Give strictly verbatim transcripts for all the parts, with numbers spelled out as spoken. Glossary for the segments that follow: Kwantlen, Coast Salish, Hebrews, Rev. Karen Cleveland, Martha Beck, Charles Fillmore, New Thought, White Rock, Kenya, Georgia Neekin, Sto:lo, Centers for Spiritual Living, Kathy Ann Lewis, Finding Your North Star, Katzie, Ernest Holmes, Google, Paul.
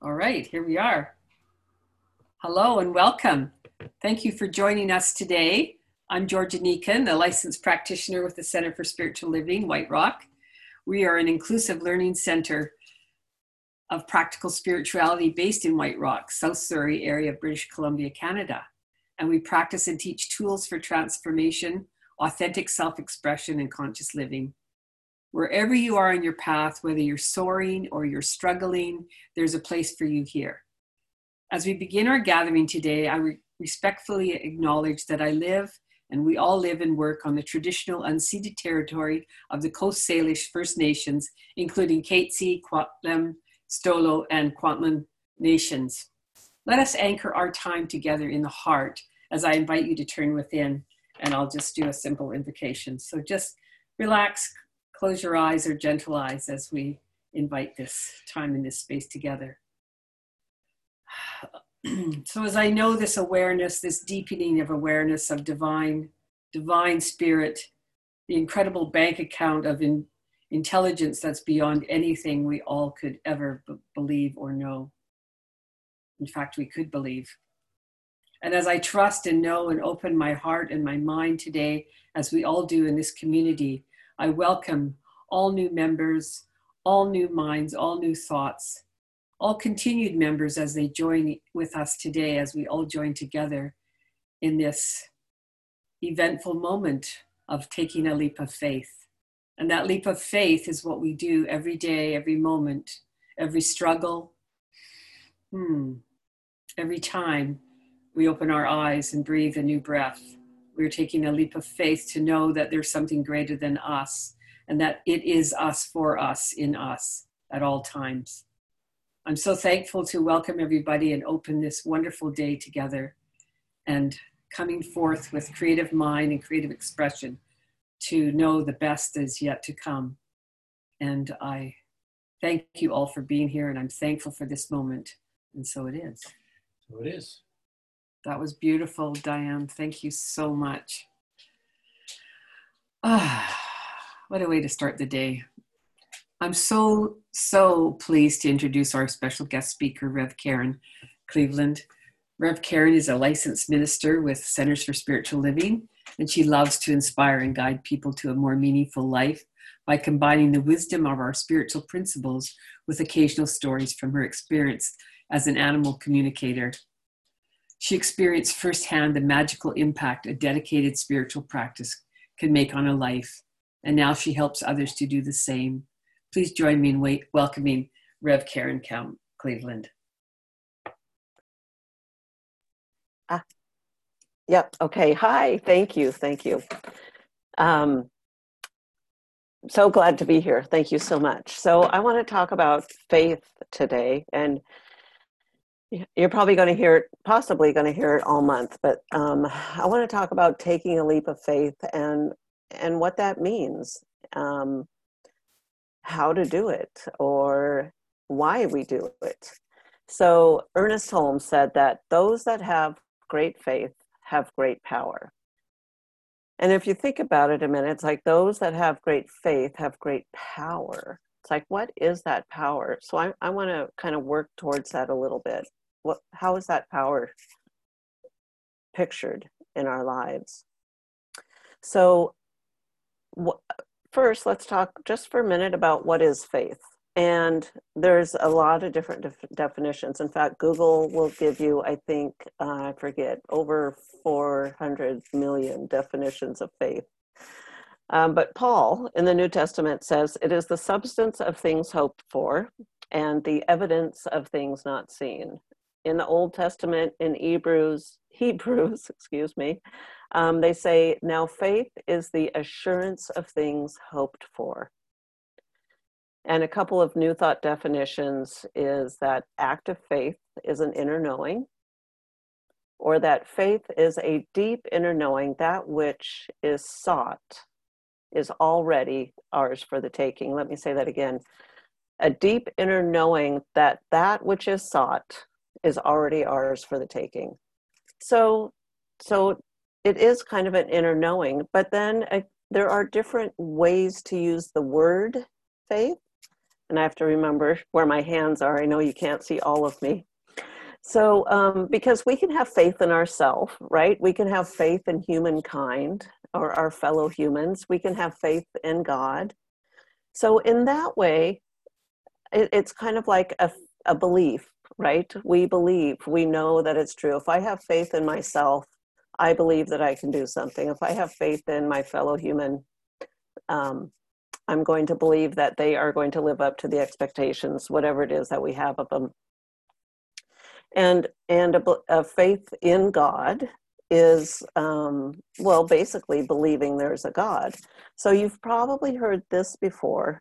All right, here we are. Hello and welcome. Thank you for joining us today. I'm Georgia Neekin, a licensed practitioner with the Center for Spiritual Living, White Rock. We are an inclusive learning center of practical spirituality based in White Rock, South Surrey area of British Columbia, Canada. And we practice and teach tools for transformation, authentic self-expression, and conscious living. Wherever you are on your path, whether you're soaring or you're struggling, there's a place for you here. As we begin our gathering today, I re- respectfully acknowledge that I live, and we all live and work on the traditional unceded territory of the Coast Salish First Nations, including Katzie, Kwantlen, Sto:lo, and Kwantlen nations. Let us anchor our time together in the heart as I invite you to turn within, and I'll just do a simple invocation. So just relax, close your eyes or gentle eyes as we invite this time in this space together. So as I know this awareness, this deepening of awareness of divine, divine spirit, the incredible bank account of in, intelligence that's beyond anything we all could ever b- believe or know. In fact, we could believe. And as I trust and know and open my heart and my mind today, as we all do in this community, I welcome all new members, all new minds, all new thoughts, all continued members as they join with us today, as we all join together in this eventful moment of taking a leap of faith. And that leap of faith is what we do every day, every moment, every struggle, hmm. every time we open our eyes and breathe a new breath. We're taking a leap of faith to know that there's something greater than us, and that it is us, for us, in us at all times. I'm so thankful to welcome everybody and open this wonderful day together and coming forth with creative mind and creative expression to know the best is yet to come. And I thank you all for being here, and I'm thankful for this moment. And so it is. So it is. That was beautiful, Diane. Thank you so much. Ah, what a way to start the day. I'm so, so pleased to introduce our special guest speaker, Rev. Karen Cleveland. Rev. Karen is a licensed minister with Centers for Spiritual Living, and she loves to inspire and guide people to a more meaningful life by combining the wisdom of our spiritual principles with occasional stories from her experience as an animal communicator. She experienced firsthand the magical impact a dedicated spiritual practice can make on a life, and now she helps others to do the same. Please join me in wait, welcoming Rev. Karen Cleveland. Ah, yep, okay, hi, thank you, thank you. Um, so glad to be here, thank you so much. So I want to talk about faith today, and you're probably going to hear it, possibly going to hear it all month, but um, I want to talk about taking a leap of faith and and what that means, um, how to do it, or why we do it. So Ernest Holmes said that those that have great faith have great power. And if you think about it a minute, it's like those that have great faith have great power. It's like, what is that power? So I, I want to kind of work towards that a little bit. What, how is that power pictured in our lives? So wh- first, let's talk just for a minute about what is faith. And there's a lot of different def- definitions. In fact, Google will give you, I think, uh, I forget, over four hundred million definitions of faith. Um, but Paul in the New Testament says, it is the substance of things hoped for and the evidence of things not seen. In the Old Testament, in Hebrews, Hebrews, excuse me, um, they say, now faith is the assurance of things hoped for. And a couple of New Thought definitions is that active faith is an inner knowing, or that faith is a deep inner knowing, that which is sought is already ours for the taking. Let me say that again. A deep inner knowing that that which is sought is already ours for the taking. So, so it is kind of an inner knowing, but then uh, there are different ways to use the word faith and I have to remember where my hands are. I know you can't see all of me. So um, because we can have faith in ourselves, right? We can have faith in humankind or our fellow humans. We can have faith in God. So in that way, it, it's kind of like a, a belief, right? We believe, we know that it's true. If I have faith in myself, I believe that I can do something. If I have faith in my fellow human, um, I'm going to believe that they are going to live up to the expectations, whatever it is that we have of them. And and a, a faith in God is, um, well, basically believing there's a God. So you've probably heard this before,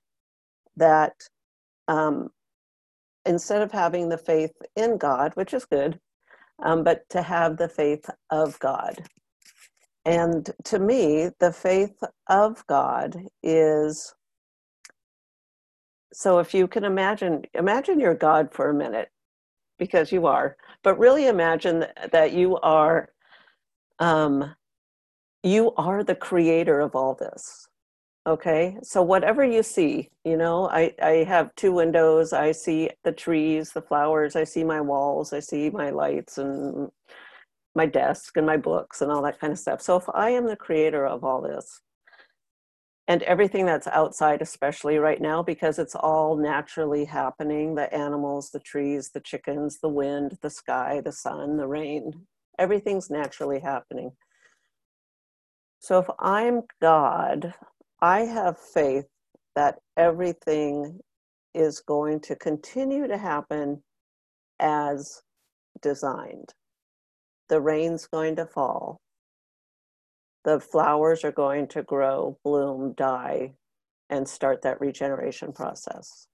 that um, instead of having the faith in God, which is good, um, but to have the faith of God. And to me, the faith of God is, so if you can imagine, imagine you're God for a minute, because you are, but really imagine that you are, um, you are the creator of all this, okay? So whatever you see, you know, I, I have two windows, I see the trees, the flowers, I see my walls, I see my lights and my desk and my books and all that kind of stuff. So if I am the creator of all this, and everything that's outside, especially right now, because it's all naturally happening, the animals, the trees, the chickens, the wind, the sky, the sun, the rain, everything's naturally happening. So if I'm God, I have faith that everything is going to continue to happen as designed. The rain's going to fall. The flowers are going to grow, bloom, die, and start that regeneration process.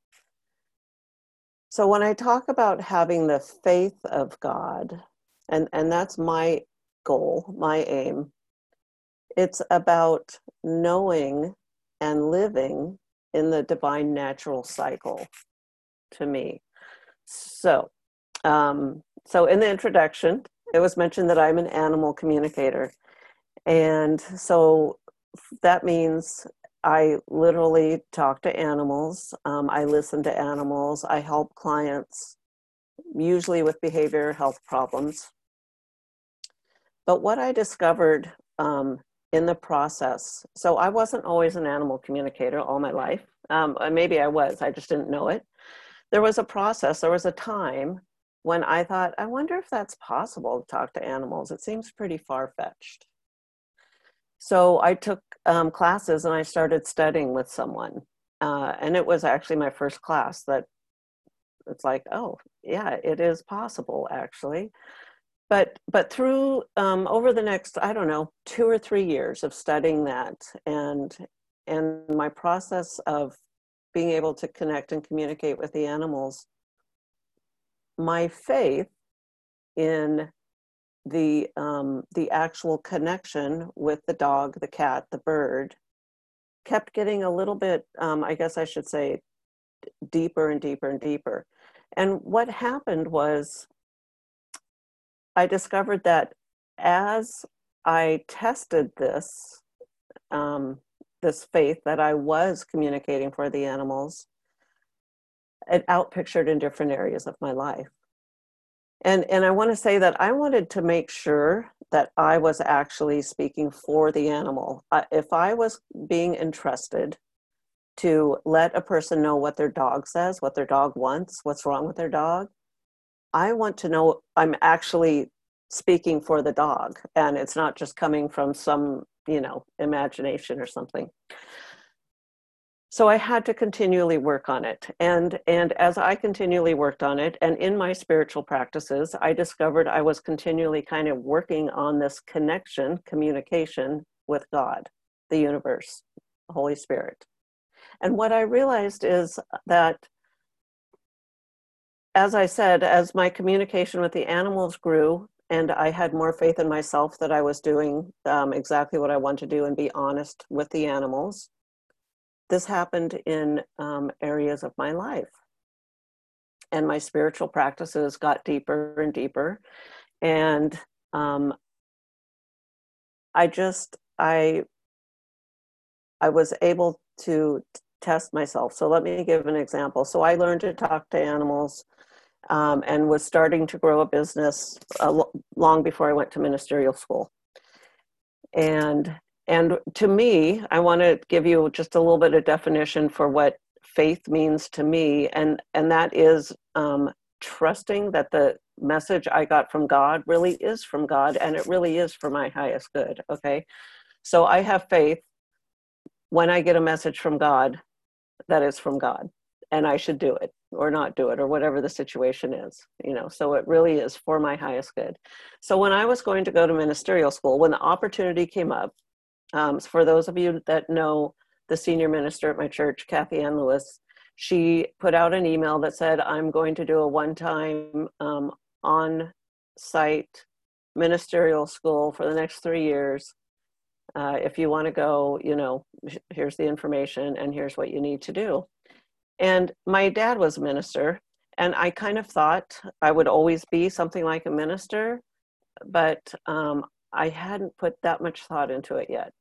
So when I talk about having the faith of God, and, and that's my goal, my aim, it's about knowing and living in the divine natural cycle to me. So, um, so in the introduction, it was mentioned that I'm an animal communicator. And so that means I literally talk to animals. Um, I listen to animals. I help clients, usually with behavioral health problems. But what I discovered um, in the process, so I wasn't always an animal communicator all my life. Um, maybe I was, I just didn't know it. There was a process, there was a time when I thought, I wonder if that's possible to talk to animals. It seems pretty far-fetched. So I took um, classes and I started studying with someone. Uh, and it was actually my first class that it's like, oh, yeah, it is possible actually. But but through, um, over the next, I don't know, two or three years of studying that and and my process of being able to connect and communicate with the animals, my faith in the um, the actual connection with the dog, the cat, the bird, kept getting a little bit, um, I guess I should say, deeper and deeper and deeper. And what happened was I discovered that as I tested this, um, this faith that I was communicating for the animals, it outpictured in different areas of my life. And and I want to say that I wanted to make sure that I was actually speaking for the animal. Uh, if I was being entrusted to let a person know what their dog says, what their dog wants, what's wrong with their dog, I want to know I'm actually speaking for the dog and it's not just coming from some, you know, imagination or something. So I had to continually work on it. And, and as I continually worked on it, and in my spiritual practices, I discovered I was continually kind of working on this connection, communication with God, the universe, the Holy Spirit. And what I realized is that, as I said, as my communication with the animals grew, and I had more faith in myself that I was doing um, exactly what I want to do and be honest with the animals, this happened in um, areas of my life. And my spiritual practices got deeper and deeper. And um, I just, I I was able to test myself. So let me give an example. So I learned to talk to animals um, and was starting to grow a business uh, long before I went to ministerial school. And, and to me, I want to give you just a little bit of definition for what faith means to me. And, and that is um, trusting that the message I got from God really is from God, and it really is for my highest good. Okay. So I have faith when I get a message from God that is from God, and I should do it or not do it or whatever the situation is, you know, so it really is for my highest good. So when I was going to go to ministerial school, when the opportunity came up, um, for those of you that know the senior minister at my church, Kathy Ann Lewis, she put out an email that said, I'm going to do a one-time um, on-site ministerial school for the next three years. Uh, if you want to go, you know, here's the information and here's what you need to do. And my dad was a minister, and I kind of thought I would always be something like a minister, but um, I hadn't put that much thought into it yet.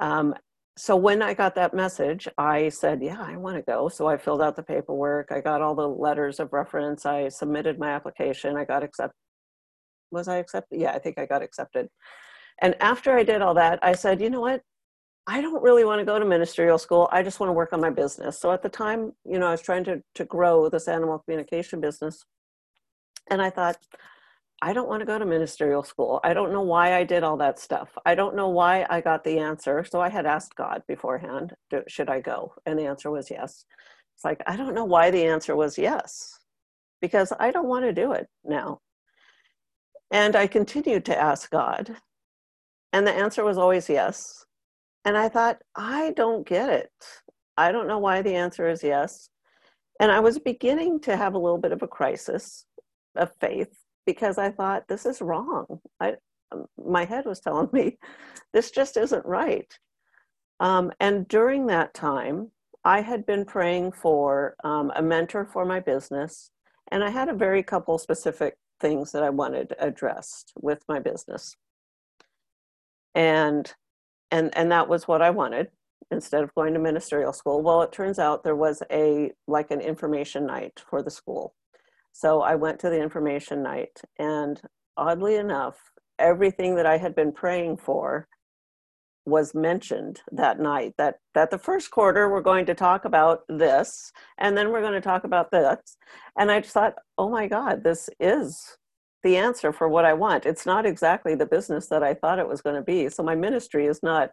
Um, so when I got that message, I said, yeah, I want to go. So I filled out the paperwork. I got all the letters of reference. I submitted my application. I got accepted. Was I accepted? Yeah, I think I got accepted. And after I did all that, I said, you know what? I don't really want to go to ministerial school. I just want to work on my business. So at the time, you know, I was trying to, to grow this animal communication business. And I thought, I don't want to go to ministerial school. I don't know why I did all that stuff. I don't know why I got the answer. So I had asked God beforehand, should I go? And the answer was yes. It's like, I don't know why the answer was yes, because I don't want to do it now. And I continued to ask God. And the answer was always yes. And I thought, I don't get it. I don't know why the answer is yes. And I was beginning to have a little bit of a crisis of faith, because I thought, this is wrong. I, my head was telling me, this just isn't right. Um, and during that time, I had been praying for um, a mentor for my business. And I had a very couple specific things that I wanted addressed with my business. And, and, and that was what I wanted instead of going to ministerial school. Well, it turns out there was a, like an information night for the school. So I went to the information night, and oddly enough, everything that I had been praying for was mentioned that night, that, that the first quarter, we're going to talk about this, and then we're going to talk about this. And I just thought, oh my God, this is the answer for what I want. It's not exactly the business that I thought it was going to be. So my ministry is not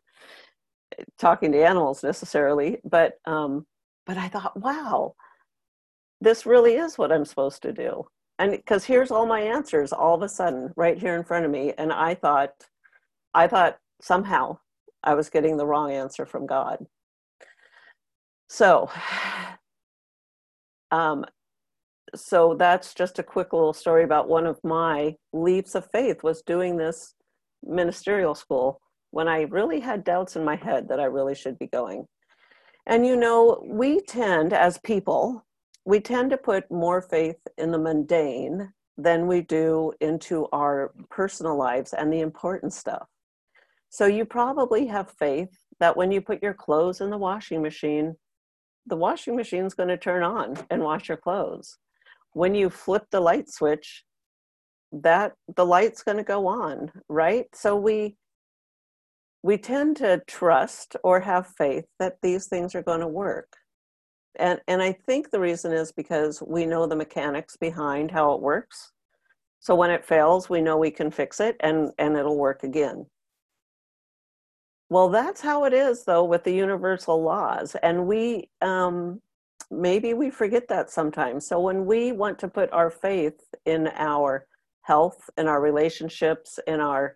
talking to animals necessarily, but um, but I thought, wow, this really is what I'm supposed to do. And because here's all my answers all of a sudden right here in front of me. And I thought, I thought somehow I was getting the wrong answer from God. So, um, So that's just a quick little story about one of my leaps of faith, was doing this ministerial school when I really had doubts in my head that I really should be going. And, you know, we tend as people, we tend to put more faith in the mundane than we do into our personal lives and the important stuff. So you probably have faith that when you put your clothes in the washing machine, the washing machine's going to turn on and wash your clothes. When you flip the light switch, that the light's going to go on, right? So we we tend to trust or have faith that these things are going to work. And, and I think the reason is because we know the mechanics behind how it works. So when it fails, we know we can fix it, and, and it'll work again. Well, that's how it is, though, with the universal laws. And we um, maybe we forget that sometimes. So when we want to put our faith in our health, in our relationships, in our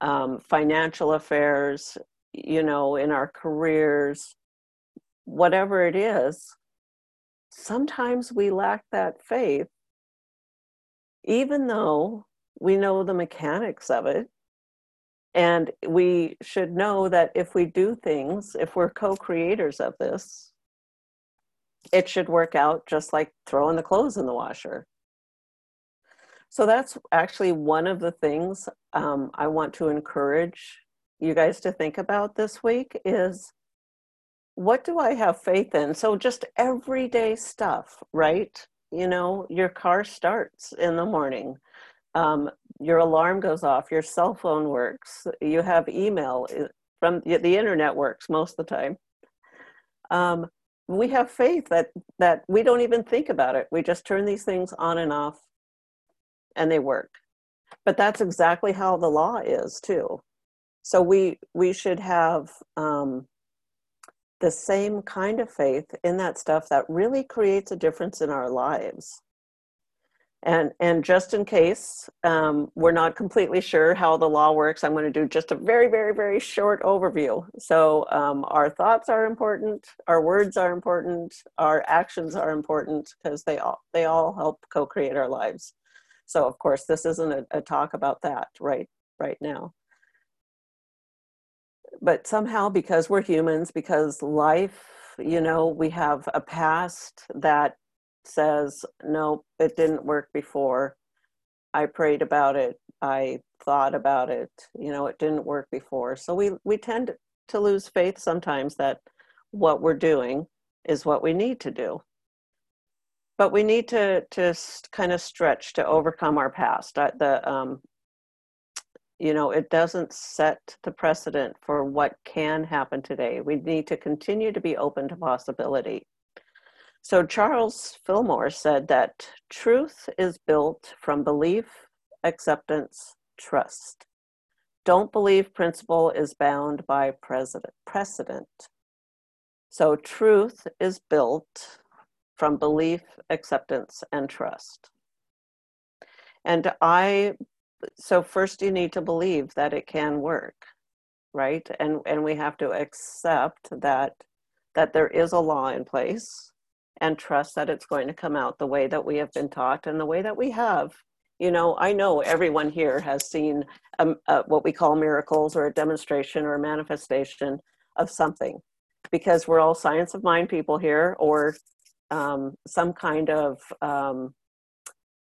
um, financial affairs, you know, in our careers, whatever it is, sometimes we lack that faith, even though we know the mechanics of it. And we should know that if we do things, if we're co-creators of this, it should work out, just like throwing the clothes in the washer. So that's actually one of the things um, I want to encourage you guys to think about this week is what do I have faith in? So just everyday stuff, right? You know, your car starts in the morning. Um, your alarm goes off. Your cell phone works. You have email from the internet works most of the time. Um, we have faith that, that we don't even think about it. We just turn these things on and off and they work. But that's exactly how the law is too. So we, we should have um, the same kind of faith in that stuff that really creates a difference in our lives. And, and just in case um, we're not completely sure how the law works, I'm going to do just a very, very, very short overview. So um, our thoughts are important, our words are important, our actions are important, because they all, they all help co-create our lives. So of course, this isn't a, a talk about that right, right now. But somehow, because we're humans, because life, you know, we have a past that says, nope, it didn't work before. I prayed about it. I thought about it. You know, it didn't work before. So we, we tend to lose faith sometimes that what we're doing is what we need to do. But we need to, to kind of stretch to overcome our past. The, um, you know, it doesn't set the precedent for what can happen today. We need to continue to be open to possibility. So Charles Fillmore said that truth is built from belief, acceptance, trust. Don't believe principle is bound by precedent. So truth is built from belief, acceptance, and trust. And I, so first you need to believe that it can work, right? And, and we have to accept that, that there is a law in place, and trust that it's going to come out the way that we have been taught and the way that we have. You know, I know everyone here has seen um, uh, what we call miracles or a demonstration or a manifestation of something, because we're all science of mind people here, or um, some kind of um,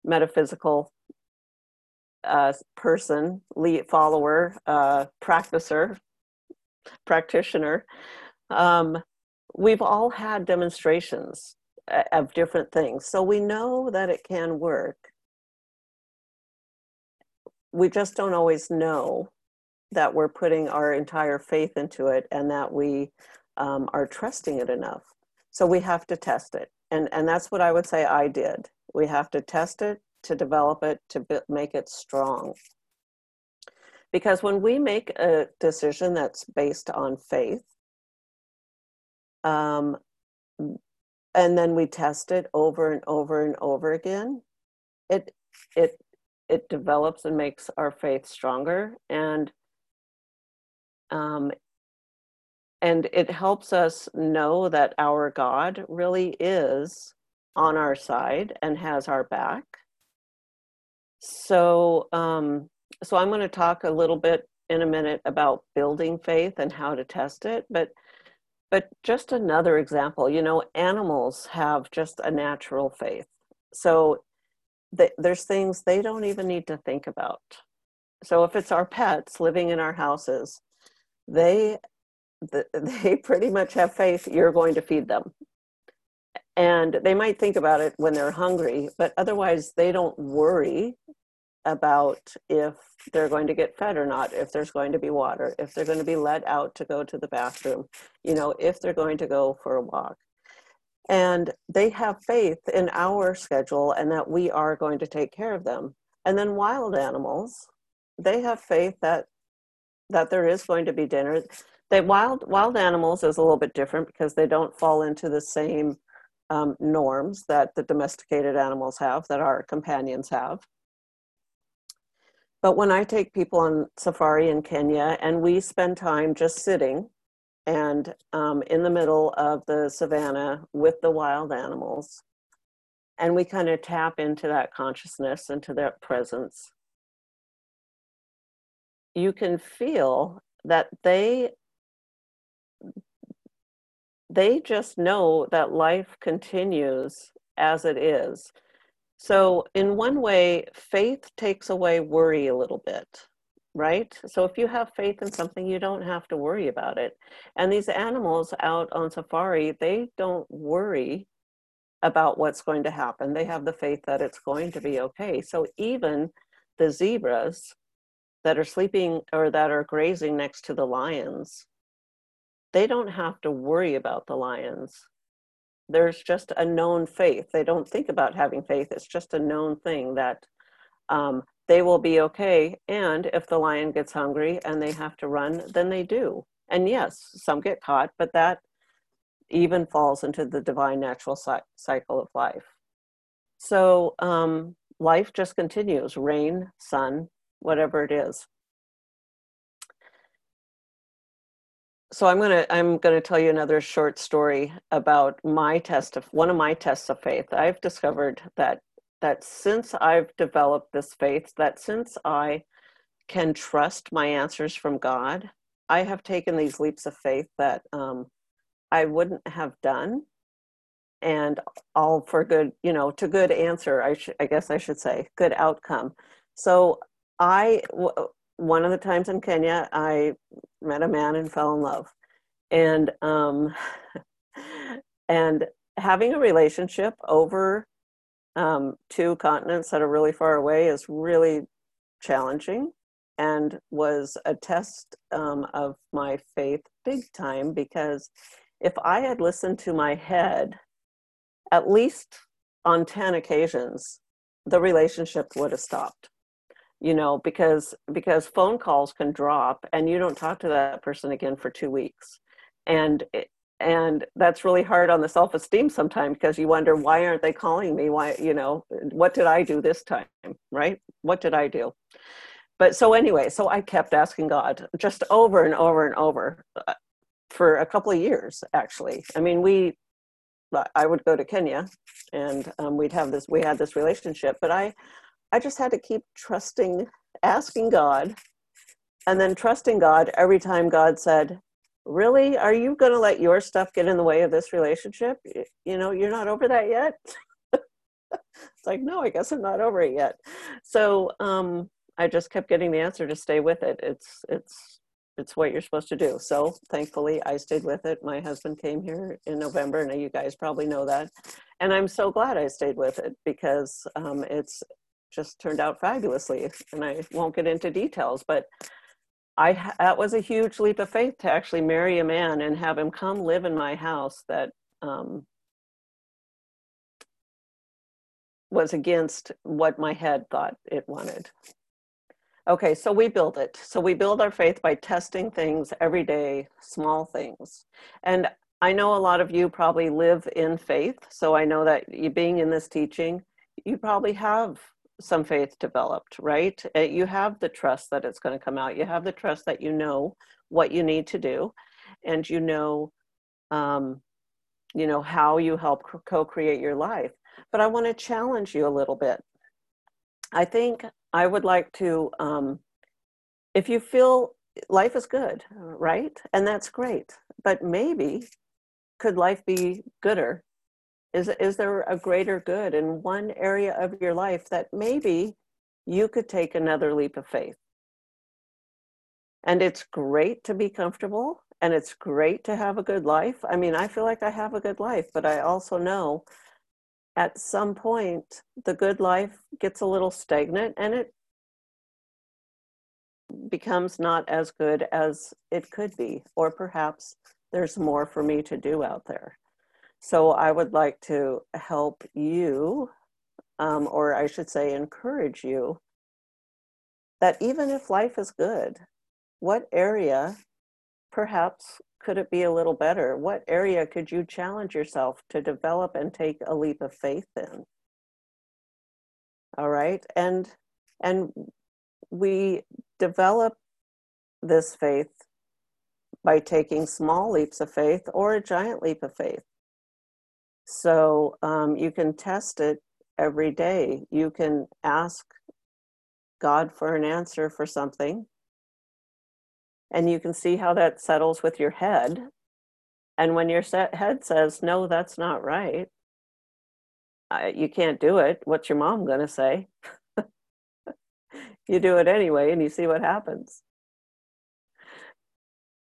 metaphysical uh, person, lead follower, uh, practicer, practitioner. Um, We've all had demonstrations of different things. So we know that it can work. We just don't always know that we're putting our entire faith into it and that we um, are trusting it enough. So we have to test it. And, and that's what I would say I did. We have to test it, to develop it, to b- make it strong. Because when we make a decision that's based on faith, Um, and then we test it over and over and over again, it, it, it develops and makes our faith stronger. And, um, and it helps us know that our God really is on our side and has our back. So, um, so I'm going to talk a little bit in a minute about building faith and how to test it, but But just another example, you know, animals have just a natural faith. So th- there's things they don't even need to think about. So if it's our pets living in our houses, they th- they pretty much have faith you're going to feed them. And they might think about it when they're hungry, but otherwise they don't worry about if they're going to get fed or not, if there's going to be water, if they're going to be let out to go to the bathroom, you know, if they're going to go for a walk. And they have faith in our schedule and that we are going to take care of them. And then wild animals, they have faith that that there is going to be dinner. They, wild, wild animals is a little bit different because they don't fall into the same um, norms that the domesticated animals have, that our companions have. But when I take people on safari in Kenya and we spend time just sitting and um, in the middle of the savannah with the wild animals, and we kind of tap into that consciousness, into their presence, you can feel that they, they just know that life continues as it is. So in one way, faith takes away worry a little bit. right? So if you have faith in something, you don't have to worry about it. And these animals out on safari, they don't worry about what's going to happen. They have the faith that it's going to be okay. So even the zebras that are sleeping or that are grazing next to the lions, they don't have to worry about the lions. There's just a known faith. They don't think about having faith. It's just a known thing that um, they will be okay. And if the lion gets hungry and they have to run, then they do. And yes, some get caught, but that even falls into the divine natural cy- cycle of life. So um, life just continues, rain, sun, whatever it is. So I'm gonna I'm gonna tell you another short story about my test of one of my tests of faith. I've discovered that that since I've developed this faith, that since I can trust my answers from God, I have taken these leaps of faith that um, I wouldn't have done, and all for good, you know, to good answer. I sh- I guess I should say good outcome. So I. W- One of the times in Kenya, I met a man and fell in love. And um, and having a relationship over um, two continents that are really far away is really challenging, and was a test um, of my faith big time, because if I had listened to my head, at least on ten occasions, the relationship would have stopped. You know, because because phone calls can drop and you don't talk to that person again for two weeks. And and that's really hard on the self-esteem sometimes, because you wonder, why aren't they calling me? Why, you know, what did I do this time, right? What did I do? But so anyway, so I kept asking God just over and over and over for a couple of years, actually. I mean, we, I would go to Kenya and um, we'd have this, we had this relationship, but I, I just had to keep trusting, asking God, and then trusting God every time God said, really, are you going to let your stuff get in the way of this relationship? You know, you're not over that yet? It's like, no, I guess I'm not over it yet. So um, I just kept getting the answer to stay with it. It's, it's, it's what you're supposed to do. So thankfully I stayed with it. My husband came here in November, and you guys probably know that. And I'm so glad I stayed with it, because um, it's, just turned out fabulously, and I won't get into details, but I that was a huge leap of faith to actually marry a man and have him come live in my house that um, was against what my head thought it wanted. Okay, so we build it. So we build our faith by testing things every day, small things. And I know a lot of you probably live in faith, so I know that you being in this teaching, you probably have some faith developed, right? You have the trust that it's going to come out. You have the trust that you know what you need to do, and you know, um, you know how you help co-create your life. But I want to challenge you a little bit. I think I would like to, um, if you feel life is good, right? And that's great, but maybe could life be gooder? Is, is there a greater good in one area of your life that maybe you could take another leap of faith? And it's great to be comfortable, and it's great to have a good life. I mean, I feel like I have a good life, but I also know at some point the good life gets a little stagnant, and it becomes not as good as it could be, or perhaps there's more for me to do out there. So I would like to help you, um, or I should say encourage you, that even if life is good, what area perhaps could it be a little better? What area could you challenge yourself to develop and take a leap of faith in? All right, and, and we develop this faith by taking small leaps of faith or a giant leap of faith. So um, you can test it every day. You can ask God for an answer for something, and you can see how that settles with your head. And when your head says, no, that's not right, uh, you can't do it, what's your mom going to say? You do it anyway, and you see what happens.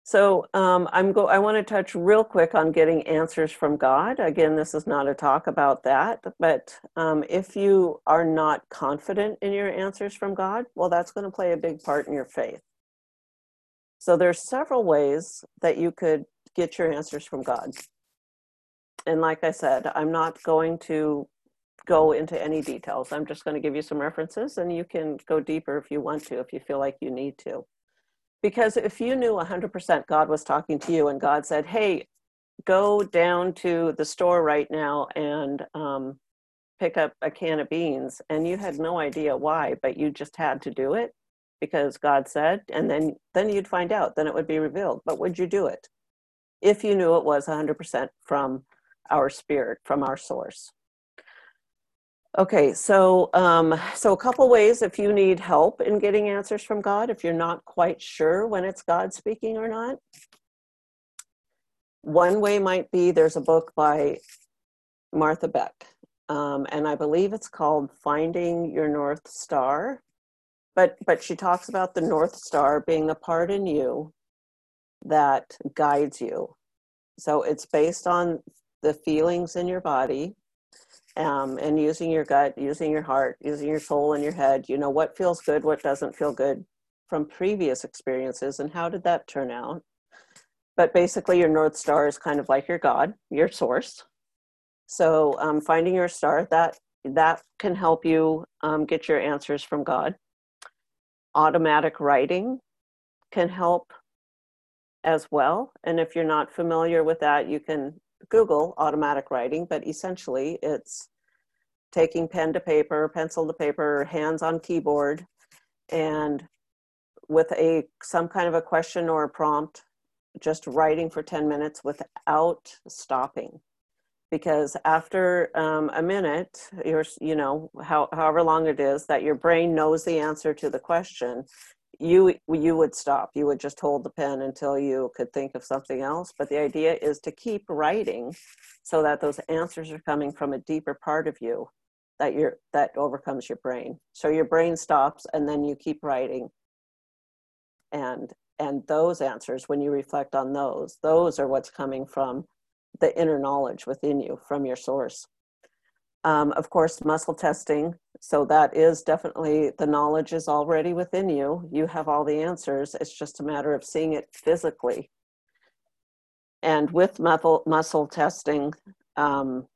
So um, I'm go. I want to touch real quick on getting answers from God. Again, this is not a talk about that, but um, if you are not confident in your answers from God, well, that's going to play a big part in your faith. So there's several ways that you could get your answers from God. And like I said, I'm not going to go into any details. I'm just going to give you some references, and you can go deeper if you want to, if you feel like you need to. Because if you knew one hundred percent God was talking to you and God said, hey, go down to the store right now and um, pick up a can of beans, and you had no idea why, but you just had to do it because God said, and then, then you'd find out, then it would be revealed. But would you do it? If you knew it was one hundred percent from our spirit, from our source. Okay, so um, so a couple ways if you need help in getting answers from God, if you're not quite sure when it's God speaking or not. One way might be there's a book by Martha Beck, um, and I believe it's called Finding Your North Star, but but she talks about the North Star being a part in you that guides you. So it's based on the feelings in your body, um, and using your gut, using your heart, using your soul and your head, you know, what feels good, what doesn't feel good from previous experiences, and how did that turn out? But basically your North Star is kind of like your God, your source. So um, finding your star, that, that can help you um, get your answers from God. Automatic writing can help as well. And if you're not familiar with that, you can Google automatic writing, but essentially it's taking pen to paper, pencil to paper, hands on keyboard, and with a some kind of a question or a prompt, just writing for ten minutes without stopping. Because after um, a minute, you're, you know, how, however long it is that your brain knows the answer to the question, you you would stop. You would just hold the pen until you could think of something else. But the idea is to keep writing so that those answers are coming from a deeper part of you that you're, that overcomes your brain. So your brain stops, and then you keep writing. And, and those answers, when you reflect on those, those are what's coming from the inner knowledge within you, from your source. Um, of course, muscle testing. So that is definitely, the knowledge is already within you. You have all the answers. It's just a matter of seeing it physically. And with muscle, muscle testing, um,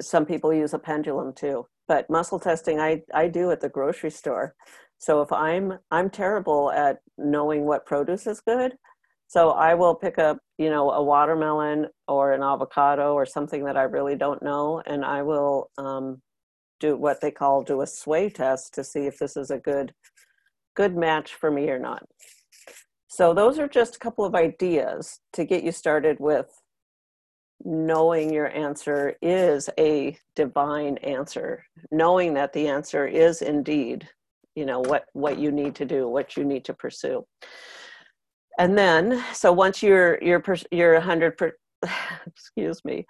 some people use a pendulum too. But muscle testing, I, I do at the grocery store. So if I'm, I'm terrible at knowing what produce is good, so I will pick up, you know, a watermelon or an avocado or something that I really don't know, and I will um, do what they call do a sway test to see if this is a good, good match for me or not. So those are just a couple of ideas to get you started with knowing your answer is a divine answer, knowing that the answer is indeed, you know, what, what you need to do, what you need to pursue. And then, so once you're you're you're a hundred per, excuse me,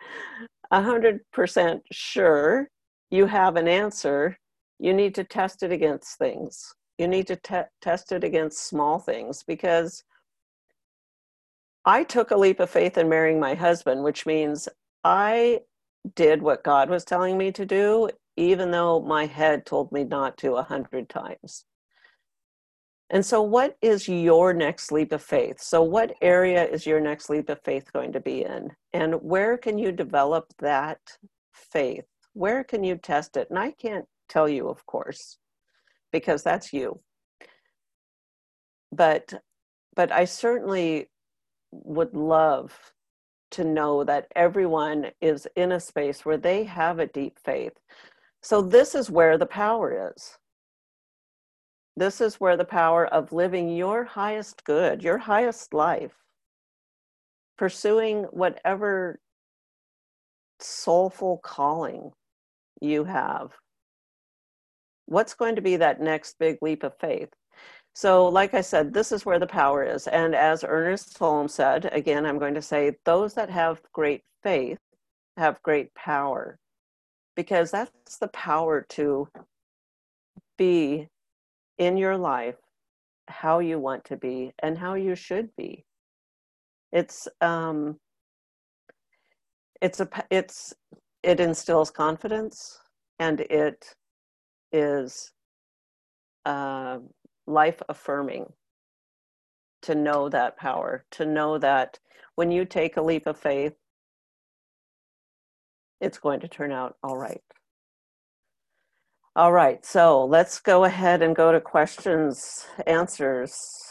a hundred percent sure you have an answer, you need to test it against things. You need to te- test it against small things, because I took a leap of faith in marrying my husband, which means I did what God was telling me to do, even though my head told me not to a hundred times. And so what is your next leap of faith? So what area is your next leap of faith going to be in? And where can you develop that faith? Where can you test it? And I can't tell you, of course, because that's you. But, but I certainly would love to know that everyone is in a space where they have a deep faith. So this is where the power is. This is where the power of living your highest good, your highest life, pursuing whatever soulful calling you have. What's going to be that next big leap of faith? So, like I said, this is where the power is. And as Ernest Holmes said, again, I'm going to say, those that have great faith have great power, because that's the power to be in your life how you want to be and how you should be. It's um, it's a it's it instills confidence, and it is uh, life affirming to know that power, to know that when you take a leap of faith, it's going to turn out all right. All right, so let's go ahead and go to questions, answers.